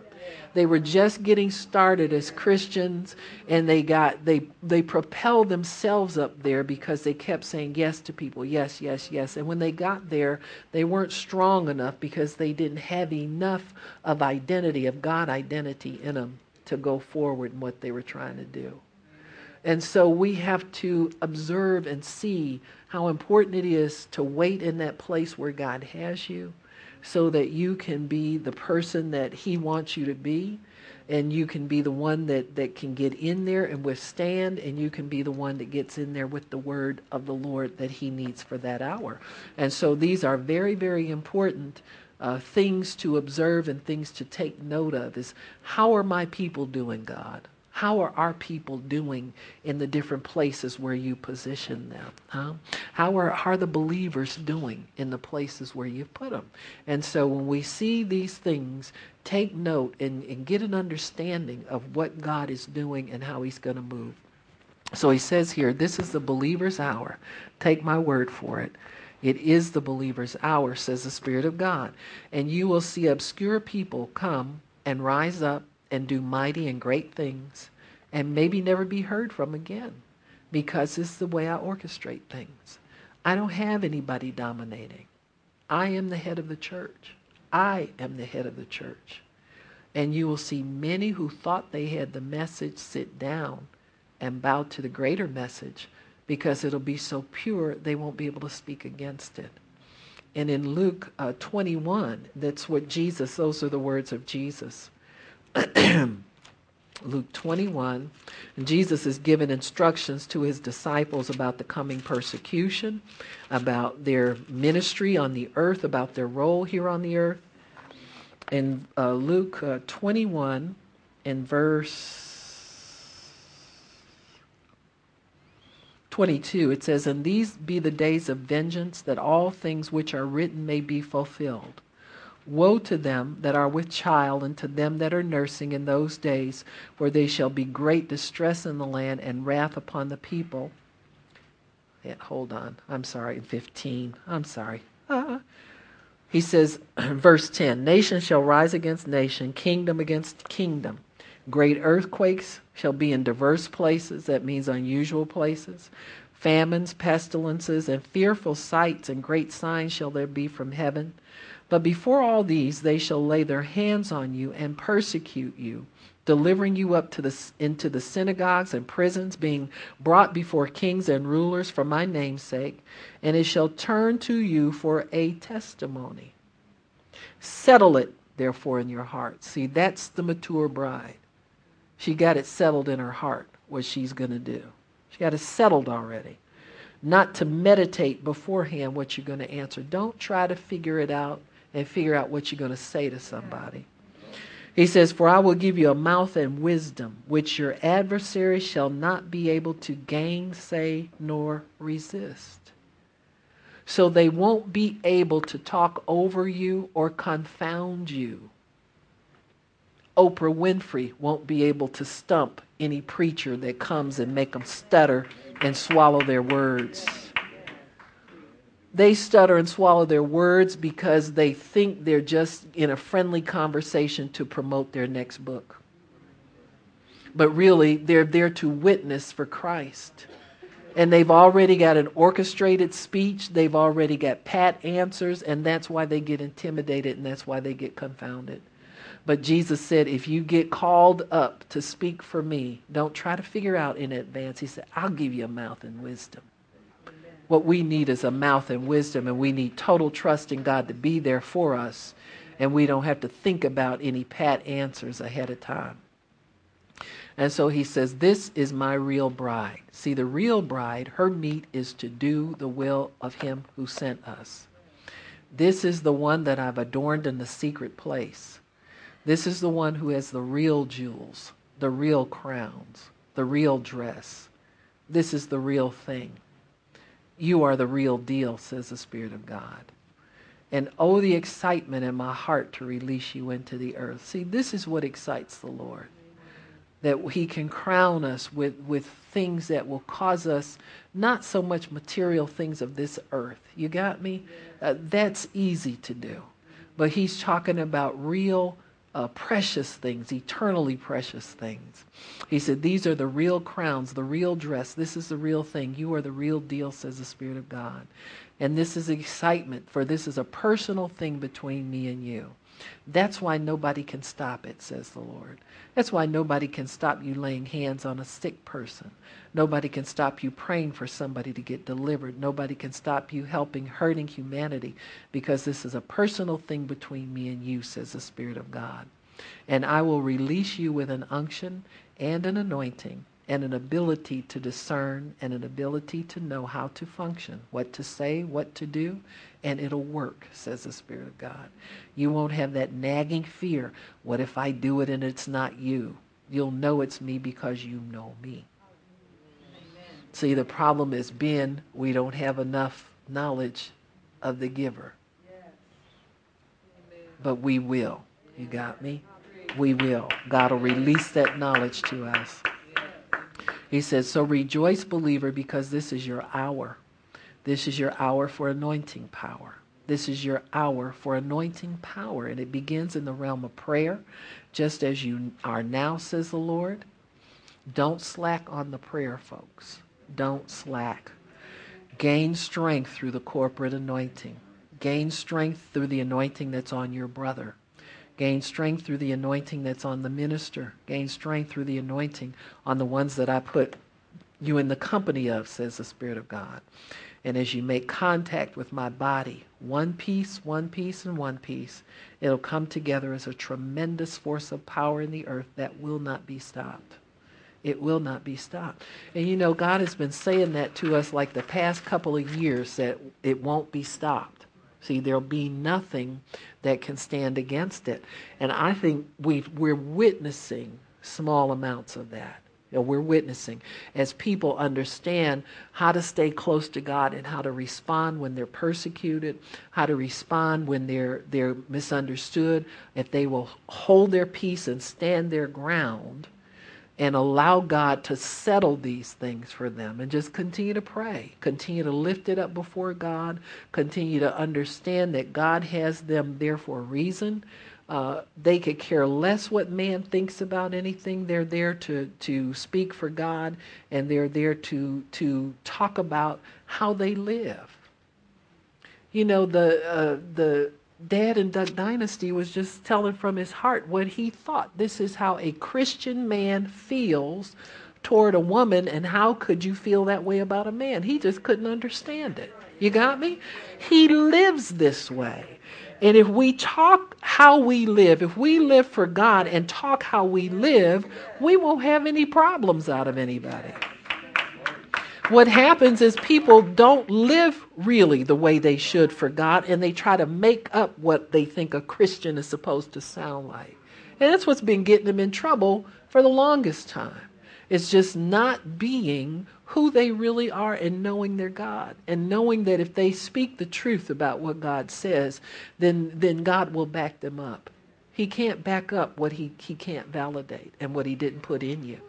They were just getting started as Christians, and they propelled themselves up there because they kept saying yes to people, yes, yes, yes. And when they got there, they weren't strong enough because they didn't have enough of identity, of God identity in them to go forward in what they were trying to do. And so we have to observe and see how important it is to wait in that place where God has you, so that you can be the person that He wants you to be, and you can be the one that can get in there and withstand, and you can be the one that gets in there with the word of the Lord that He needs for that hour. And so these are very, very important things to observe and things to take note of is, how are my people doing, God? How are our people doing in the different places where you position them? Huh? How are the believers doing in the places where you put them? And so when we see these things, take note and get an understanding of what God is doing and how He's going to move. So He says here, this is the believer's hour. Take my word for it. It is the believer's hour, says the Spirit of God. And you will see obscure people come and rise up and do mighty and great things, and maybe never be heard from again, because this is the way I orchestrate things. I don't have anybody dominating. I am the head of the church. I am the head of the church. And you will see many who thought they had the message sit down and bow to the greater message because it'll be so pure they won't be able to speak against it. And in Luke 21, that's what Jesus, those are the words of Jesus. Luke 21, Jesus is giving instructions to his disciples about the coming persecution, about their ministry on the earth, about their role here on the earth. In Luke 21, in verse 22, it says, "And these be the days of vengeance, that all things which are written may be fulfilled. Woe to them that are with child, and to them that are nursing in those days, for there shall be great distress in the land, and wrath upon the people." Yeah, hold on. I'm sorry, 15. I'm sorry. He says, verse 10, "Nation shall rise against nation, kingdom against kingdom. Great earthquakes shall be in diverse places," that means unusual places, "famines, pestilences, and fearful sights, and great signs shall there be from heaven. But before all these, they shall lay their hands on you and persecute you, delivering you up to into the synagogues and prisons, being brought before kings and rulers for my name's sake. And it shall turn to you for a testimony. Settle it, therefore, in your heart." See, that's the mature bride. She got it settled in her heart, what she's going to do. She got it settled already. Not to meditate beforehand what you're going to answer. Don't try to figure it out and figure out what you're going to say to somebody. He says, "For I will give you a mouth and wisdom, which your adversaries shall not be able to gainsay nor resist." So they won't be able to talk over you or confound you. Oprah Winfrey won't be able to stump any preacher that comes and make them stutter and swallow their words. They stutter and swallow their words because they think they're just in a friendly conversation to promote their next book. But really, they're there to witness for Christ. And they've already got an orchestrated speech. They've already got pat answers. And that's why they get intimidated, and that's why they get confounded. But Jesus said, if you get called up to speak for me, don't try to figure out in advance. He said, I'll give you a mouth and wisdom. What we need is a mouth and wisdom, and we need total trust in God to be there for us, and we don't have to think about any pat answers ahead of time. And so he says, this is my real bride. See, the real bride, her meat is to do the will of him who sent us. This is the one that I've adorned in the secret place. This is the one who has the real jewels, the real crowns, the real dress. This is the real thing. You are the real deal, says the Spirit of God. And oh, the excitement in my heart to release you into the earth. See, this is what excites the Lord, that he can crown us with things that will cause us not so much material things of this earth. You got me? That's easy to do. But he's talking about real precious things, eternally precious things. He said, these are the real crowns, the real dress. This is the real thing. You are the real deal, says the Spirit of God. And this is excitement, for this is a personal thing between me and you. That's why nobody can stop it, says the Lord. That's why nobody can stop you laying hands on a sick person. Nobody can stop you praying for somebody to get delivered. Nobody can stop you helping, hurting humanity, because this is a personal thing between me and you, says the Spirit of God. And I will release you with an unction and an anointing and an ability to discern and an ability to know how to function, what to say, what to do, and it'll work, says the Spirit of God. You won't have that nagging fear, what if I do it and it's not you? You'll know it's me because you know me. Amen. See, the problem has been we don't have enough knowledge of the giver. Yes. But we will. You got me? We will. God will release that knowledge to us. He says, so rejoice, believer, because this is your hour. This is your hour for anointing power. This is your hour for anointing power. And it begins in the realm of prayer, just as you are now, says the Lord. Don't slack on the prayer, folks. Don't slack. Gain strength through the corporate anointing. Gain strength through the anointing that's on your brother. Gain strength through the anointing that's on the minister. Gain strength through the anointing on the ones that I put you in the company of, says the Spirit of God. And as you make contact with my body, one piece, it'll come together as a tremendous force of power in the earth that will not be stopped. It will not be stopped. And you know, God has been saying that to us like the past couple of years, that it won't be stopped. See, there'll be nothing that can stand against it. And I think we're witnessing small amounts of that. You know, we're witnessing as people understand how to stay close to God and how to respond when they're persecuted, how to respond when they're misunderstood. If they will hold their peace and stand their ground and allow God to settle these things for them and just continue to pray, continue to lift it up before God, continue to understand that God has them there for a reason. They could care less what man thinks about anything. They're there to speak for God, and they're there to talk about how they live. You know, the dad in Duck Dynasty was just telling from his heart what he thought. This is how a Christian man feels toward a woman, and how could you feel that way about a man? He just couldn't understand it. You got me? He lives this way. And if we talk how we live, if we live for God and talk how we live, we won't have any problems out of anybody. What happens is people don't live really the way they should for God, and they try to make up what they think a Christian is supposed to sound like. And that's what's been getting them in trouble for the longest time. It's just not being who they really are and knowing their God, and knowing that if they speak the truth about what God says, then God will back them up. He can't back up what he can't validate and what he didn't put in you.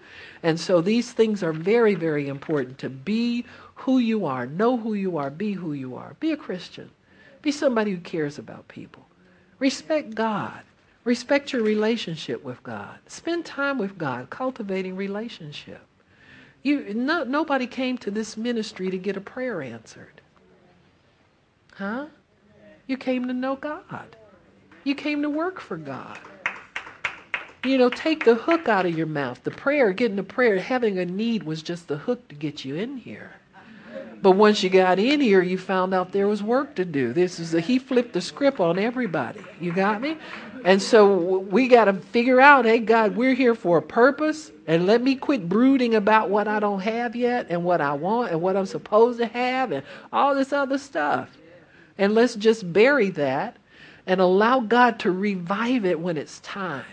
And so these things are very, very important, to be who you are, know who you are, be who you are. Be a Christian. Be somebody who cares about people. Respect God. Respect your relationship with God. Spend time with God, cultivating relationship. Nobody came to this ministry to get a prayer answered. Huh? You came to know God. You came to work for God. You know, take the hook out of your mouth. The prayer, getting a prayer, having a need was just the hook to get you in here. But once you got in here, you found out there was work to do. He flipped the script on everybody. You got me? And so we got to figure out, hey, God, we're here for a purpose, and let me quit brooding about what I don't have yet and what I want and what I'm supposed to have and all this other stuff. And let's just bury that and allow God to revive it when it's time.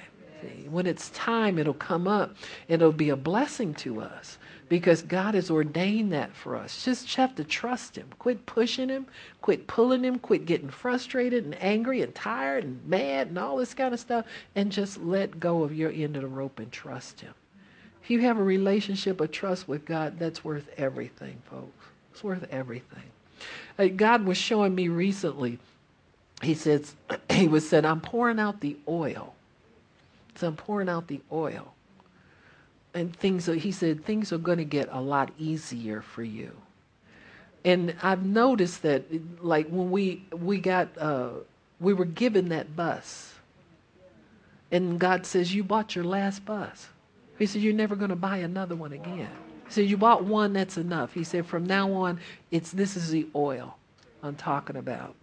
See? When it's time, it'll come up. It'll be a blessing to us, because God has ordained that for us. Just have to trust him. Quit pushing him. Quit pulling him. Quit getting frustrated and angry and tired and mad and all this kind of stuff. And just let go of your end of the rope and trust him. If you have a relationship of trust with God, that's worth everything, folks. It's worth everything. God was showing me recently. He said, I'm pouring out the oil. So I'm pouring out the oil. And he said, things are going to get a lot easier for you. And I've noticed that, like, when we were given that bus, and God says, you bought your last bus. He said, you're never going to buy another one again. He said, you bought one, that's enough. He said, from now on, this is the oil I'm talking about.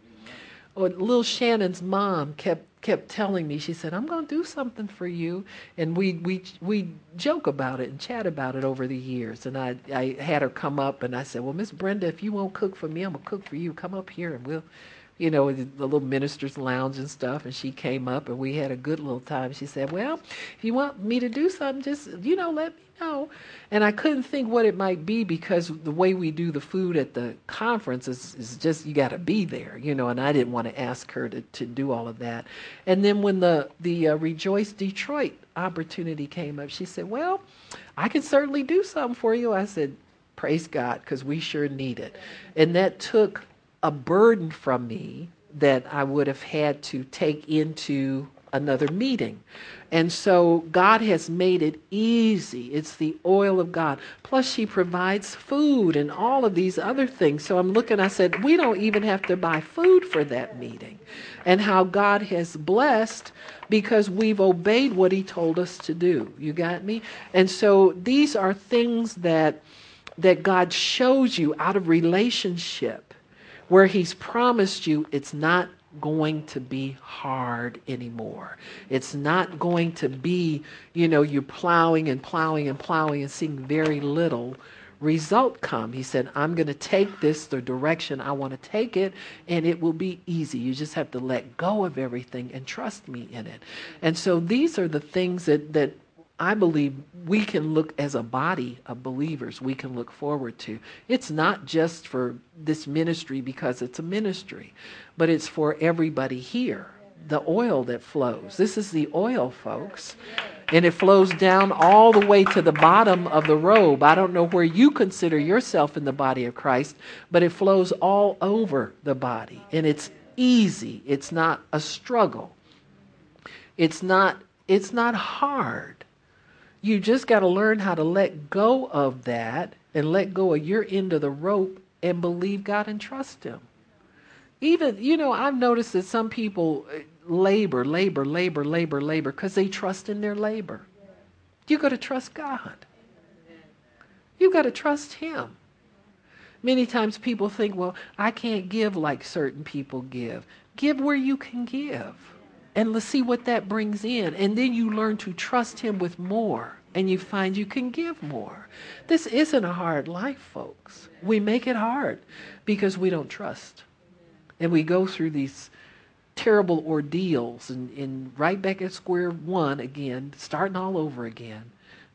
Or little Shannon's mom kept telling me, she said, I'm going to do something for you. And we joke about it and chat about it over the years. And I had her come up, and I said, well, Miss Brenda, if you won't cook for me, I'm going to cook for you. Come up here and we'll, you know, the little minister's lounge and stuff. And she came up, and we had a good little time. She said, well, if you want me to do something, just, you know, let me know. And I couldn't think what it might be, because the way we do the food at the conference is just, you got to be there, you know, and I didn't want to ask her to do all of that. And then when the Rejoice Detroit opportunity came up, she said, well, I can certainly do something for you. I said, praise God, because we sure need it. And that took a burden from me that I would have had to take into another meeting. And so God has made it easy. It's the oil of God. Plus she provides food and all of these other things. So I'm looking, I said, we don't even have to buy food for that meeting. And how God has blessed because we've obeyed what he told us to do. You got me? And so these are things that God shows you out of relationship where he's promised you it's not going to be hard anymore. It's not going to be, you're plowing and plowing and plowing and seeing very little result come. He said, I'm going to take this the direction I want to take it, and it will be easy. You just have to let go of everything and trust me in it. And so these are the things that I believe we can look as a body of believers, we can look forward to. It's not just for this ministry because it's a ministry, but it's for everybody here. The oil that flows. This is the oil, folks. And it flows down all the way to the bottom of the robe. I don't know where you consider yourself in the body of Christ, but it flows all over the body. And it's easy. It's not a struggle. It's not hard. You just got to learn how to let go of that and let go of your end of the rope and believe God and trust him. Even, I've noticed that some people labor because they trust in their labor. You got to trust God. You got to trust him. Many times people think, well, I can't give like certain people give. Give where you can give. And let's see what that brings in. And then you learn to trust him with more. And you find you can give more. This isn't a hard life, folks. We make it hard because we don't trust. And we go through these terrible ordeals and right back at square one again, starting all over again,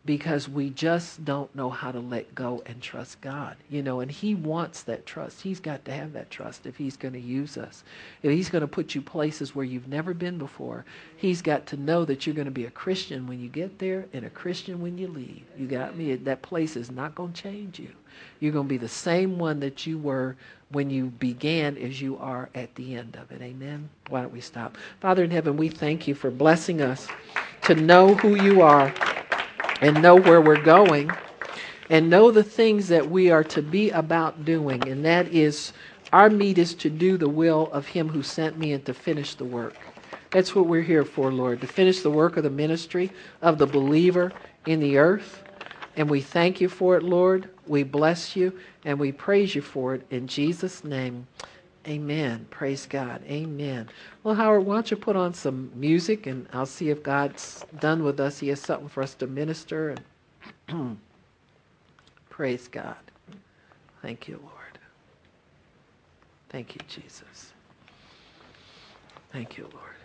because we just don't know how to let go and trust God, and he wants that trust. He's got to have that trust if he's going to use us. If he's going to put you places where you've never been before, he's got to know that you're going to be a Christian when you get there and a Christian when you leave. You got me? That place is not going to change you. You're going to be the same one that you were when you began as you are at the end of it. Amen? Why don't we stop? Father in heaven, we thank you for blessing us to know who you are, and know where we're going, and know the things that we are to be about doing, and that is our meat is to do the will of him who sent me and to finish the work. That's what we're here for, Lord, to finish the work of the ministry of the believer in the earth, and we thank you for it, Lord. We bless you, and we praise you for it. In Jesus' name, amen. Praise God. Amen. Well, Howard, why don't you put on some music, and I'll see if God's done with us. He has something for us to minister. And praise God. Thank you, Lord. Thank you, Jesus. Thank you, Lord.